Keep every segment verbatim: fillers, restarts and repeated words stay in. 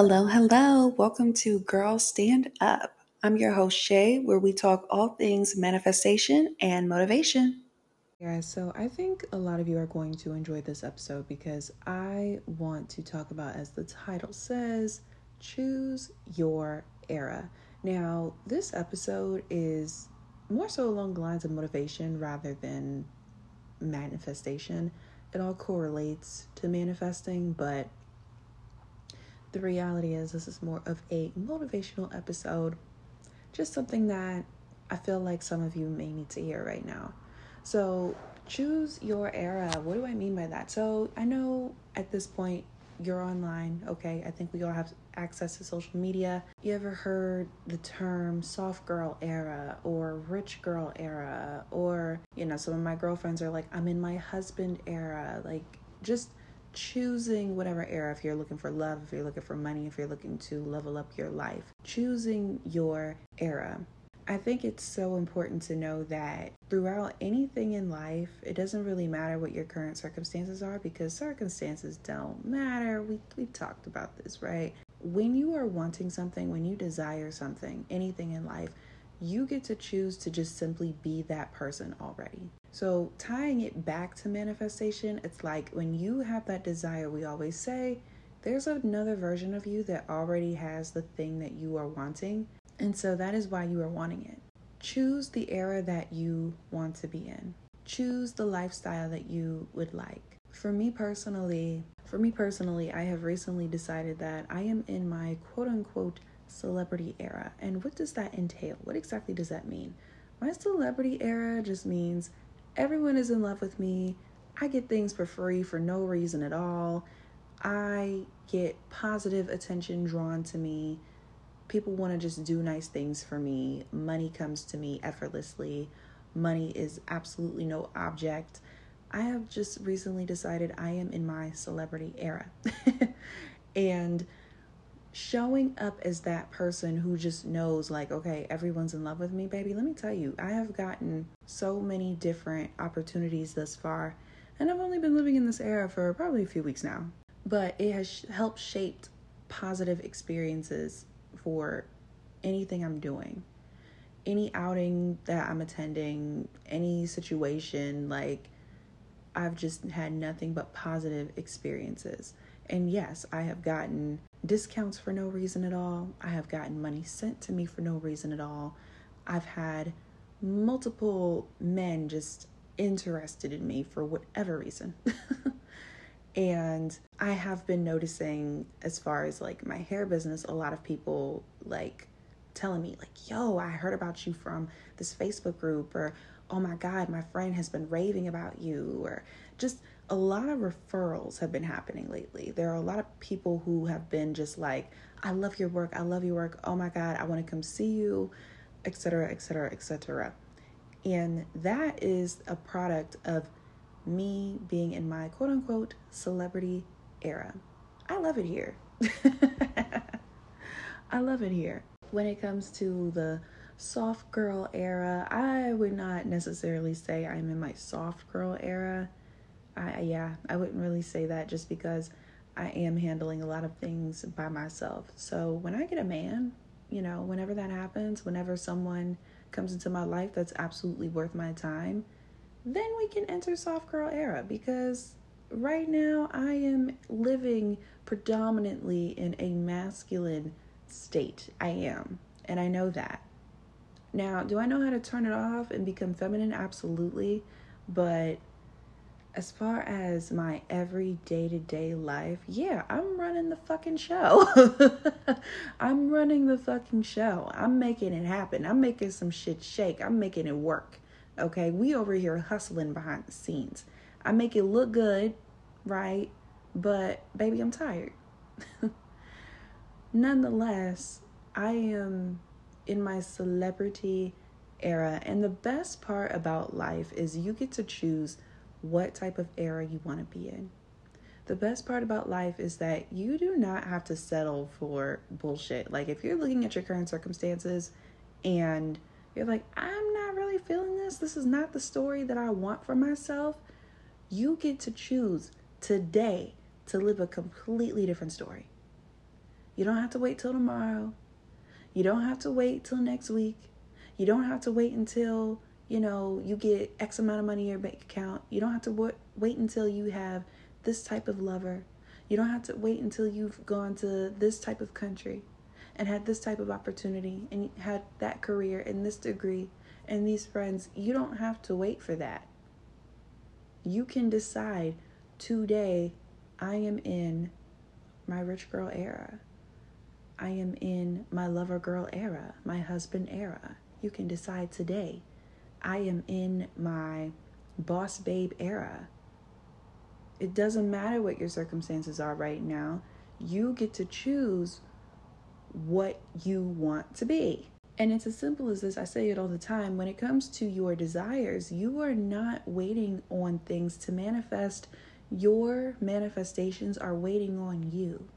Hello, hello. Welcome to Girl Stand Up. I'm your host, Shay, where we talk all things manifestation and motivation. Yeah, so I think a lot of you are going to enjoy this episode because I want to talk about, as the title says, choose your era. Now, this episode is more so along the lines of motivation rather than manifestation. It all correlates to manifesting, but the reality is this is more of a motivational episode, just something that I feel like some of you may need to hear right now. So choose your era. What do I mean by that? So I know at this point you're online, okay? I think we all have access to social media. You ever heard the term soft girl era or rich girl era? Or, you know, some of my girlfriends are like, I'm in my husband era. Like, just choosing whatever era, if you're looking for love, if you're looking for money, if you're looking to level up your life, choosing your era. I think it's so important to know that throughout anything in life, it doesn't really matter what your current circumstances are, because circumstances don't matter. We we talked about this, right? When you are wanting something, when you desire something, anything in life, you get to choose to just simply be that person already. So tying it back to manifestation, it's like when you have that desire, we always say there's another version of you that already has the thing that you are wanting. And so that is why you are wanting it. Choose the era that you want to be in. Choose the lifestyle that you would like. For me personally, for me personally, I have recently decided that I am in my quote unquote celebrity era. And what does that entail? What exactly does that mean? My celebrity era just means everyone is in love with me. I get things for free for no reason at all. I get positive attention drawn to me. People want to just do nice things for me. Money comes to me effortlessly. Money is absolutely no object. I have just recently decided I am in my celebrity era. And showing up as that person who just knows, like, okay, everyone's in love with me, baby. Let me tell you, I have gotten so many different opportunities thus far, and I've only been living in this era for probably a few weeks now, but it has helped shape positive experiences for anything I'm doing, any outing that I'm attending, any situation. Like, I've just had nothing but positive experiences. And yes, I have gotten discounts for no reason at all. I have gotten money sent to me for no reason at all. I've had multiple men just interested in me for whatever reason. And I have been noticing, as far as like my hair business, a lot of people like telling me like, yo, I heard about you from this Facebook group, or oh my God, my friend has been raving about you, or just a lot of referrals have been happening lately. There are a lot of people who have been just like, I love your work. I love your work. Oh my God, I want to come see you, et cetera, et cetera, et cetera. And that is a product of me being in my quote unquote celebrity era. I love it here. I love it here. When it comes to the soft girl era, I would not necessarily say I'm in my soft girl era. I, yeah, I wouldn't really say that, just because I am handling a lot of things by myself. So when I get a man, you know, whenever that happens, whenever someone comes into my life that's absolutely worth my time, then we can enter soft girl era, because right now I am living predominantly in a masculine state. I am, and I know that. Now, do I know how to turn it off and become feminine? Absolutely. But as far as my every day-to-day life, yeah, I'm running the fucking show. I'm running the fucking show. I'm making it happen. I'm making some shit shake. I'm making it work. Okay, we over here hustling behind the scenes. I make it look good, right? But baby, I'm tired. Nonetheless, I am in my celebrity era. And the best part about life is you get to choose what type of era you want to be in. The best part about life is that you do not have to settle for bullshit. Like, if you're looking at your current circumstances and you're like, I'm not really feeling this. This is not the story that I want for myself. You get to choose today to live a completely different story. You don't have to wait till tomorrow. You don't have to wait till next week. You don't have to wait until, you know, you get X amount of money in your bank account. You don't have to w- wait until you have this type of lover. You don't have to wait until you've gone to this type of country and had this type of opportunity and had that career and this degree and these friends. You don't have to wait for that. You can decide today, I am in my rich girl era. I am in my lover girl era, my husband era. You can decide today, I am in my boss babe era. It doesn't matter what your circumstances are right now. You get to choose what you want to be. And it's as simple as this. I say it all the time. When it comes to your desires, you are not waiting on things to manifest. Your manifestations are waiting on you.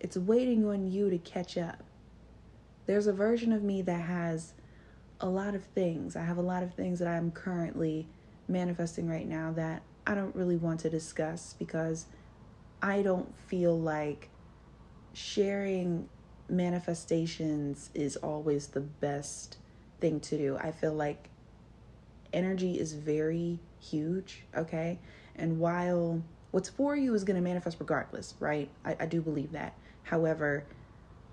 It's waiting on you to catch up. There's a version of me that has a lot of things. I have a lot of things that I'm currently manifesting right now that I don't really want to discuss because I don't feel like sharing manifestations is always the best thing to do. I feel like energy is very huge, okay? And while what's for you is going to manifest regardless, right? I, I do believe that. However,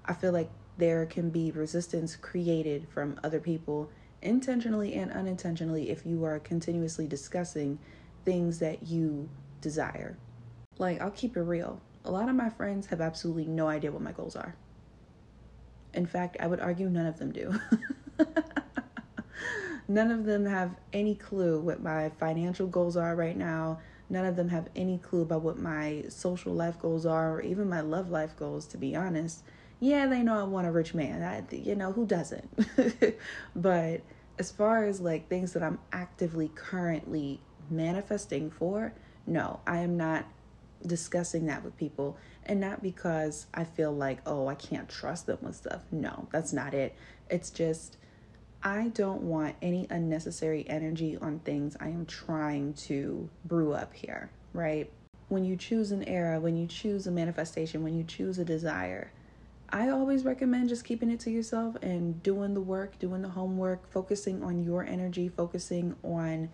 I feel like there can be resistance created from other people intentionally and unintentionally if you are continuously discussing things that you desire. Like, I'll keep it real. A lot of my friends have absolutely no idea what my goals are. In fact, I would argue none of them do. None of them have any clue what my financial goals are right now. None of them have any clue about what my social life goals are or even my love life goals, to be honest. Yeah, they know I want a rich man. I, you know, who doesn't? But as far as like things that I'm actively currently manifesting for, no, I am not discussing that with people. And not because I feel like, oh, I can't trust them with stuff. No, that's not it. It's just, I don't want any unnecessary energy on things I am trying to brew up here, right? When you choose an era, when you choose a manifestation, when you choose a desire, I always recommend just keeping it to yourself and doing the work, doing the homework, focusing on your energy, focusing on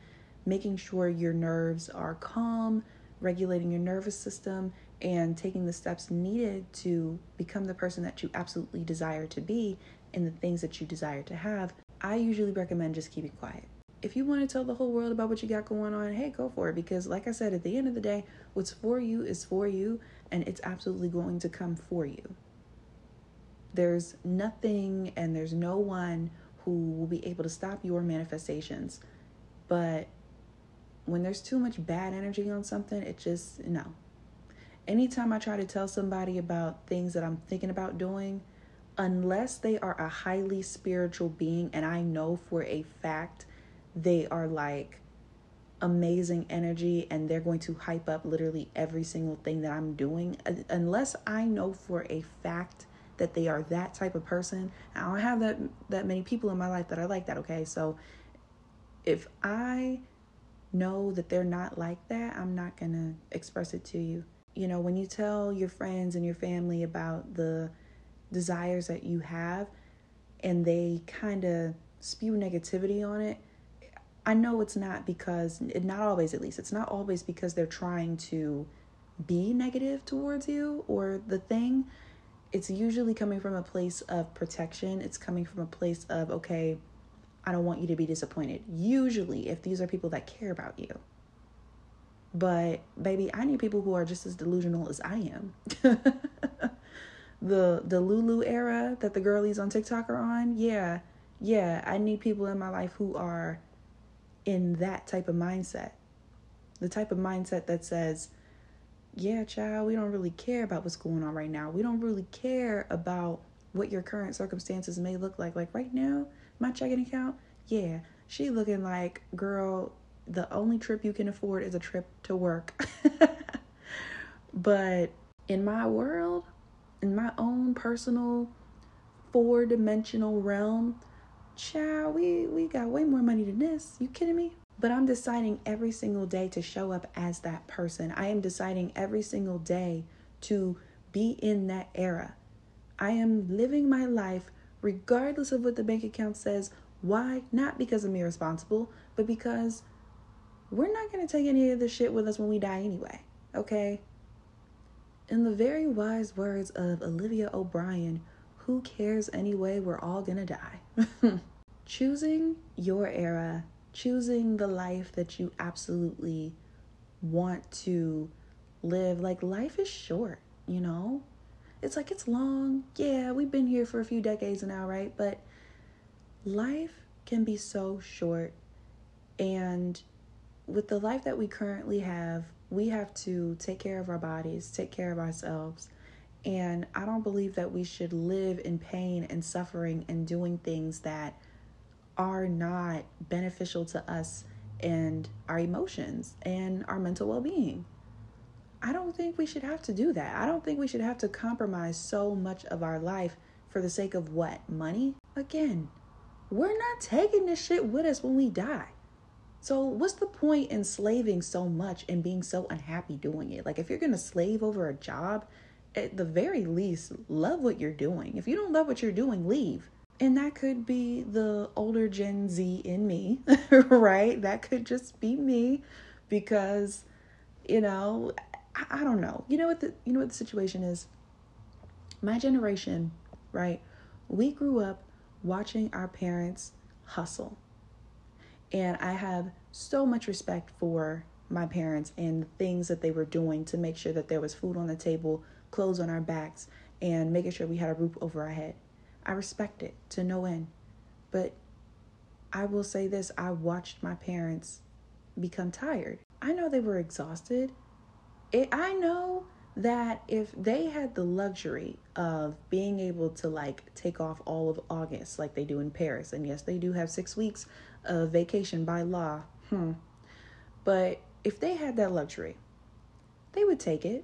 making sure your nerves are calm, regulating your nervous system, and taking the steps needed to become the person that you absolutely desire to be and the things that you desire to have. I usually recommend just keeping quiet. If you want to tell the whole world about what you got going on, hey, go for it. Because like I said, at the end of the day, what's for you is for you, and it's absolutely going to come for you. There's nothing and there's no one who will be able to stop your manifestations. But when there's too much bad energy on something, it just, no. Anytime I try to tell somebody about things that I'm thinking about doing, unless they are a highly spiritual being and I know for a fact they are like amazing energy and they're going to hype up literally every single thing that I'm doing, unless I know for a fact that they are that type of person. I don't have that, that many people in my life that are like that, okay? So if I know that they're not like that, I'm not going to express it to you. You know, when you tell your friends and your family about the desires that you have and they kind of spew negativity on it, I know it's not because, not always at least, it's not always because they're trying to be negative towards you or the thing. It's usually coming from a place of protection. It's coming from a place of, okay, I don't want you to be disappointed. Usually, if these are people that care about you. But baby, I need people who are just as delusional as I am. The the Lulu era that the girlies on TikTok are on, yeah, yeah, I need people in my life who are in that type of mindset. The type of mindset that says, yeah, child, we don't really care about what's going on right now. We don't really care about what your current circumstances may look like. Like right now, my checking account, yeah, she looking like, girl, the only trip you can afford is a trip to work. But in my world, in my own personal four-dimensional realm, child, we, we got way more money than this. You kidding me? But I'm deciding every single day to show up as that person. I am deciding every single day to be in that era. I am living my life regardless of what the bank account says. Why? Not because I'm irresponsible, but because we're not going to take any of this shit with us when we die anyway, okay? In the very wise words of Olivia O'Brien, who cares anyway? We're all going to die. Choosing your era, choosing the life that you absolutely want to live. Like, life is short, you know? It's like, it's long. Yeah, we've been here for a few decades now, right? But life can be so short. And with the life that we currently have, we have to take care of our bodies, take care of ourselves. And I don't believe that we should live in pain and suffering and doing things that are not beneficial to us and our emotions and our mental well-being. I don't think we should have to do that. I don't think we should have to compromise so much of our life for the sake of what? Money? Again, we're not taking this shit with us when we die. So what's the point in slaving so much and being so unhappy doing it? Like, if you're going to slave over a job, at the very least, love what you're doing. If you don't love what you're doing, leave. And that could be the older Gen Z in me, right? That could just be me because, you know, I, I don't know. You know what the, you know what the situation is? My generation, right? We grew up watching our parents hustle. And I have so much respect for my parents and the things that they were doing to make sure that there was food on the table, clothes on our backs, and making sure we had a roof over our head. I respect it to no end. But I will say this, I watched my parents become tired. I know they were exhausted. It, I know that if they had the luxury of being able to like take off all of August like they do in Paris, and yes, they do have six weeks of vacation by law, hmm. But if they had that luxury, they would take it.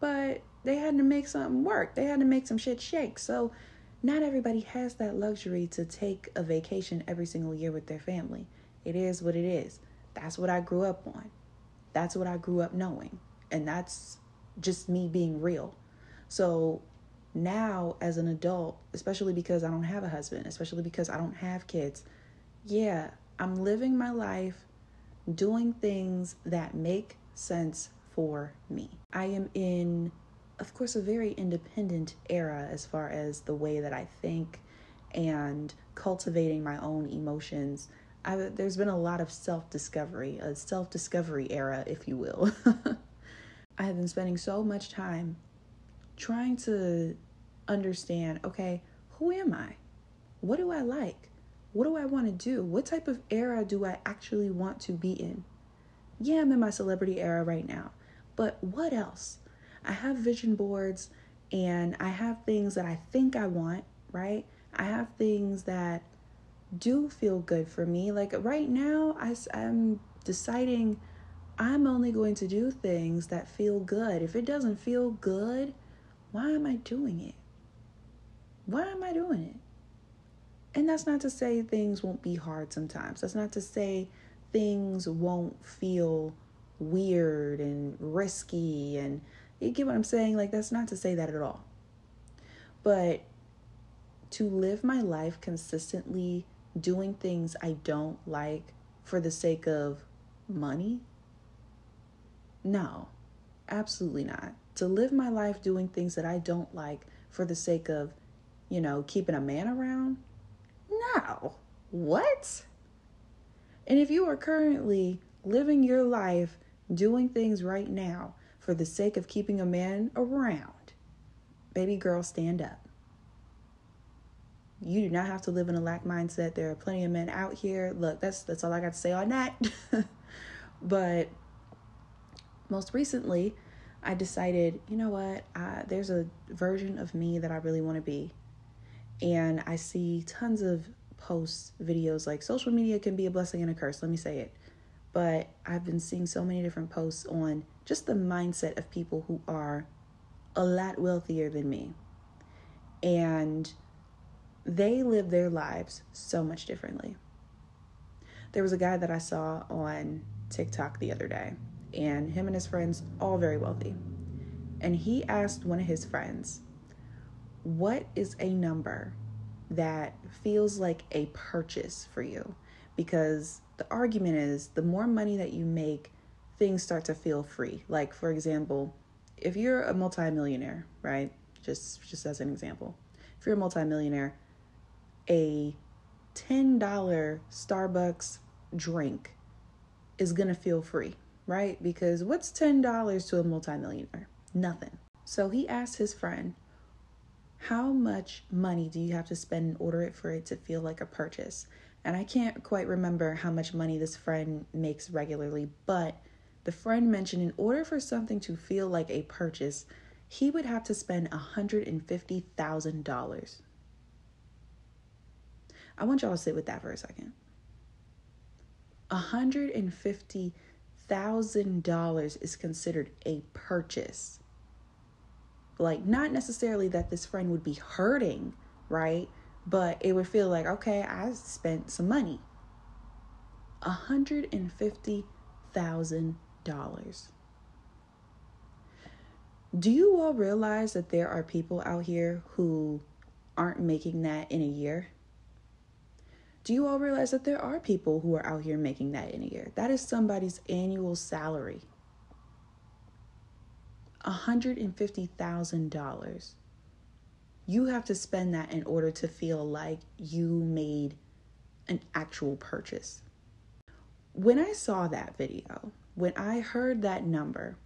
But they had to make something work. They had to make some shit shake. So not everybody has that luxury to take a vacation every single year with their family. It is what it is. That's what I grew up on. That's what I grew up knowing. And that's just me being real. So now as an adult, especially because I don't have a husband, especially because I don't have kids, yeah, I'm living my life doing things that make sense for me. I am in, of course, a very independent era as far as the way that I think and cultivating my own emotions. I, there's been a lot of self-discovery, a self-discovery era, if you will. I have been spending so much time trying to understand, okay, who am I? What do I like? What do I want to do? What type of era do I actually want to be in? Yeah, I'm in my celebrity era right now, but what else? I have vision boards and I have things that I think I want, right? I have things that do feel good for me. Like right now, I, I'm deciding I'm only going to do things that feel good. If it doesn't feel good, why am I doing it? Why am I doing it? And that's not to say things won't be hard sometimes. That's not to say things won't feel weird and risky. And you get what I'm saying? Like, that's not to say that at all. But to live my life consistently doing things I don't like for the sake of money? No, absolutely not. To live my life doing things that I don't like for the sake of, you know, keeping a man around? No. What? And if you are currently living your life doing things right now for the sake of keeping a man around, baby girl, stand up. You do not have to live in a lack mindset. There are plenty of men out here. Look, that's that's all I got to say on that. But most recently, I decided, you know what, I, there's a version of me that I really want to be. And I see tons of posts, videos, like social media can be a blessing and a curse, let me say it. But I've been seeing so many different posts on just the mindset of people who are a lot wealthier than me. And they live their lives so much differently. There was a guy that I saw on TikTok the other day, and him and his friends, all very wealthy. And he asked one of his friends, what is a number that feels like a purchase for you? Because the argument is the more money that you make, things start to feel free. Like, for example, if you're a multimillionaire, right? Just just as an example. If you're a multimillionaire, a ten dollars Starbucks drink is going to feel free, right? Because what's ten dollars to a multimillionaire? Nothing. So he asked his friend, how much money do you have to spend in order for it to feel like a purchase? And I can't quite remember how much money this friend makes regularly, but the friend mentioned in order for something to feel like a purchase, he would have to spend one hundred fifty thousand dollars. I want y'all to sit with that for a second. one hundred fifty thousand dollars is considered a purchase. Like, not necessarily that this friend would be hurting, right? But it would feel like, okay, I spent some money. one hundred fifty thousand dollars. Do you all realize that there are people out here who aren't making that in a year? Do you all realize that there are people who are out here making that in a year? That is somebody's annual salary. one hundred fifty thousand dollars. You have to spend that in order to feel like you made an actual purchase. When I saw that video, when I heard that number,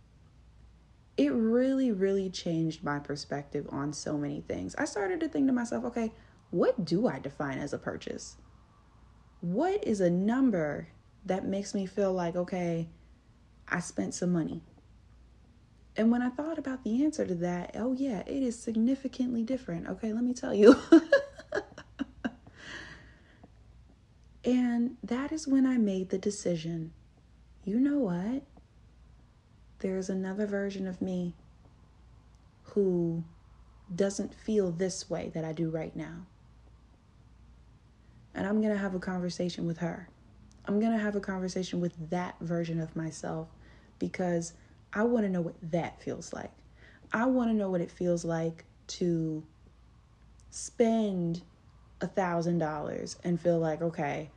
it really, really changed my perspective on so many things. I started to think to myself, okay, what do I define as a purchase? What is a number that makes me feel like, okay, I spent some money? And when I thought about the answer to that, oh yeah, it is significantly different. Okay, let me tell you. And that is when I made the decision, you know what? There's another version of me who doesn't feel this way that I do right now. And I'm going to have a conversation with her. I'm going to have a conversation with that version of myself because I want to know what that feels like. I want to know what it feels like to spend one thousand dollars and feel like, okay,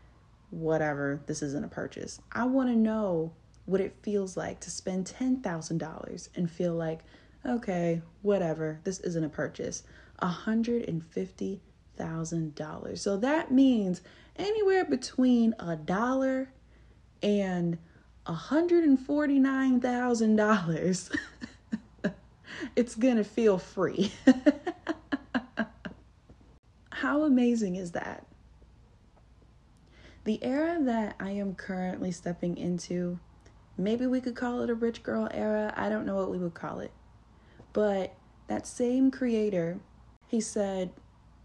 whatever, this isn't a purchase. I want to know what it feels like to spend ten thousand dollars and feel like, okay, whatever, this isn't a purchase. one hundred fifty thousand dollars. So that means anywhere between a dollar and one hundred forty-nine thousand dollars, it's going to feel free. How amazing is that? The era that I am currently stepping into, maybe we could call it a rich girl era. I don't know what we would call it. But that same creator, he said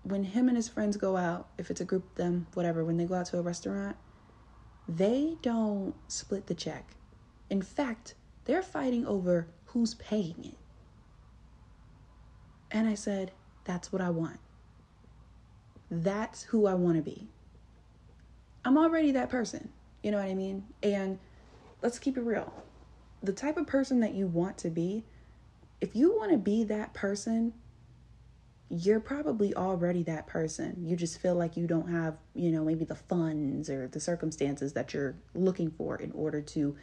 when him and his friends go out, if it's a group of them, whatever, when they go out to a restaurant, they don't split the check. In fact, they're fighting over who's paying it. And I said, that's what I want. That's who I want to be. I'm already that person. You know what I mean? And let's keep it real. The type of person that you want to be, if you want to be that person, you're probably already that person. You just feel like you don't have, you know, maybe the funds or the circumstances that you're looking for in order to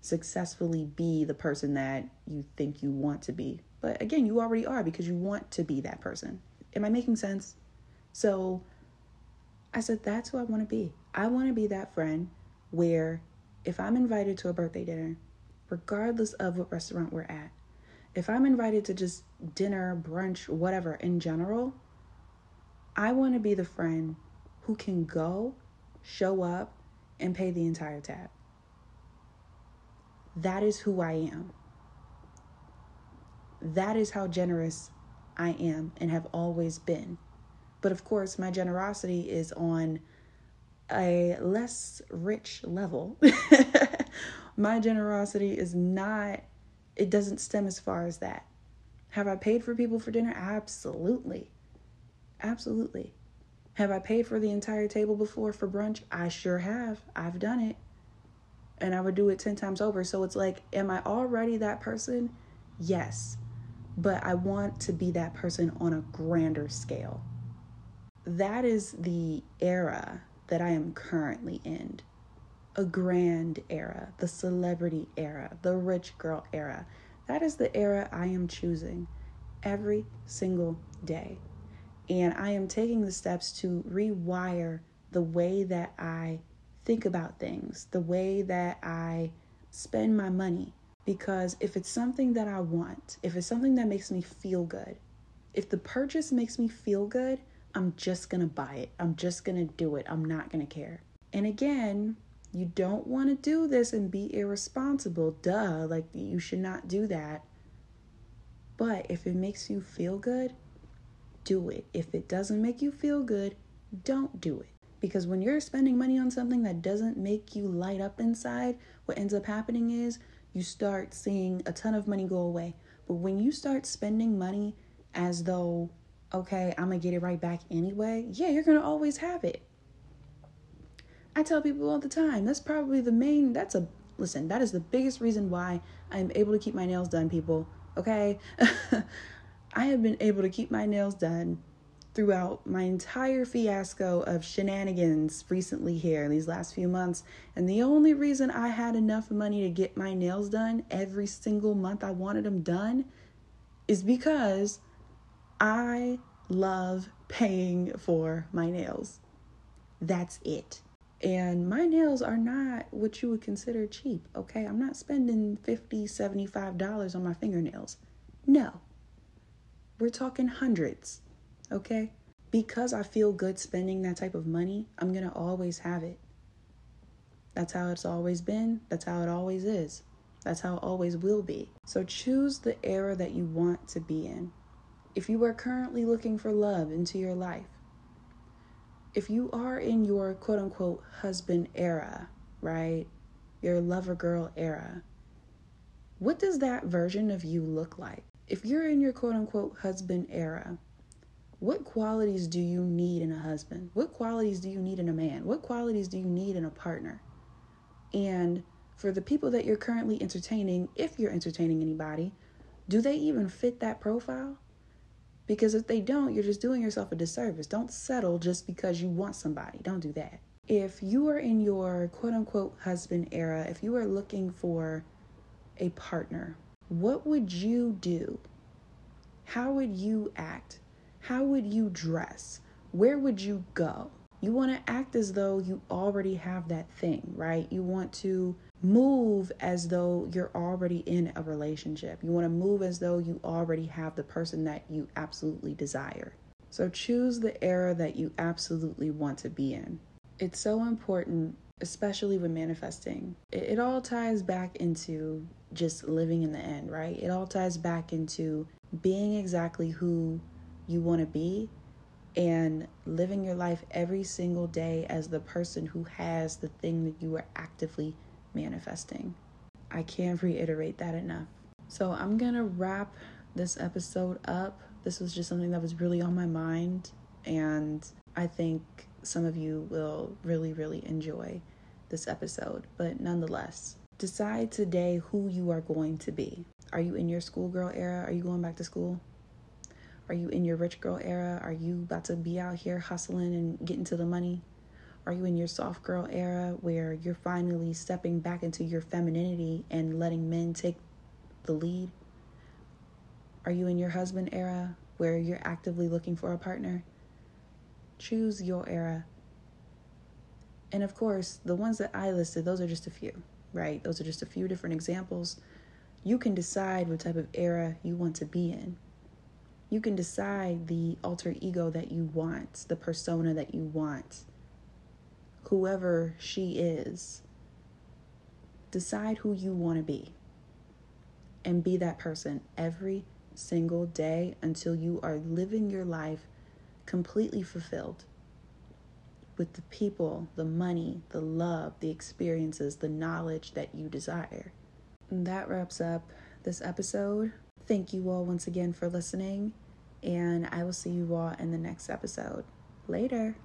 successfully be the person that you think you want to be. But again, you already are because you want to be that person. Am I making sense? So I said, that's who I want to be. I want to be that friend where if I'm invited to a birthday dinner, regardless of what restaurant we're at, if I'm invited to just dinner, brunch, whatever in general, I want to be the friend who can go, show up, and pay the entire tab. That is who I am. That is how generous I am and have always been. But of course, my generosity is on a less rich level. My generosity is not... it doesn't stem as far as that. Have I paid for people for dinner? Absolutely. Absolutely. Have I paid for the entire table before for brunch? I sure have. I've done it. And I would do it ten times over. So it's like, am I already that person? Yes. but I want to be that person on a grander scale. That is the era that I am currently in. A grand era, the celebrity era, the rich girl era. That is the era I am choosing every single day. And I am taking the steps to rewire the way that I think about things, the way that I spend my money. Because if it's something that I want, if it's something that makes me feel good, if the purchase makes me feel good, I'm just gonna buy it. I'm just gonna do it. I'm not gonna care. And again, you don't want to do this and be irresponsible. Duh, like you should not do that. But if it makes you feel good, do it. If it doesn't make you feel good, don't do it. Because when you're spending money on something that doesn't make you light up inside, what ends up happening is you start seeing a ton of money go away. But when you start spending money as though, okay, I'm going to get it right back anyway, yeah, you're going to always have it. I tell people all the time, that's probably the main, that's a, listen, that is the biggest reason why I'm able to keep my nails done, people, okay? I have been able to keep my nails done throughout my entire fiasco of shenanigans recently here, these last few months. And the only reason I had enough money to get my nails done every single month I wanted them done is because I love paying for my nails. That's it. And my nails are not what you would consider cheap, okay? I'm not spending fifty dollars, seventy-five dollars on my fingernails. No. We're talking hundreds, okay? Because I feel good spending that type of money, I'm going to always have it. That's how it's always been. That's how it always is. That's how it always will be. So choose the era that you want to be in. If you are currently looking for love into your life, if you are in your quote-unquote husband era, right, your lover girl era, what does that version of you look like? If you're in your quote-unquote husband era, what qualities do you need in a husband? What qualities do you need in a man? What qualities do you need in a partner? And for the people that you're currently entertaining, if you're entertaining anybody, do they even fit that profile? Because if they don't, you're just doing yourself a disservice. Don't settle just because you want somebody. Don't do that. If you are in your quote-unquote husband era, if you are looking for a partner, what would you do? How would you act? How would you dress? Where would you go? You want to act as though you already have that thing, right? You want to move as though you're already in a relationship. You want to move as though you already have the person that you absolutely desire. So choose the era that you absolutely want to be in. It's so important, especially with manifesting. It, it all ties back into just living in the end, right? It all ties back into being exactly who you want to be and living your life every single day as the person who has the thing that you are actively manifesting. I can't reiterate that enough. So I'm gonna wrap this episode up. This was just something that was really on my mind, and I think some of you will really, really enjoy this episode. But nonetheless, decide today who you are going to be. Are you in your schoolgirl era? Are you going back to school? Are you in your rich girl era? Are you about to be out here hustling and getting to the money? Are you in your soft girl era where you're finally stepping back into your femininity and letting men take the lead? Are you in your husband era where you're actively looking for a partner? Choose your era. And of course, the ones that I listed, those are just a few, right? Those are just a few different examples. You can decide what type of era you want to be in. You can decide the alter ego that you want, the persona that you want. Whoever she is, decide who you want to be and be that person every single day until you are living your life completely fulfilled with the people, the money, the love, the experiences, the knowledge that you desire. And that wraps up this episode. Thank you all once again for listening, and I will see you all in the next episode. Later.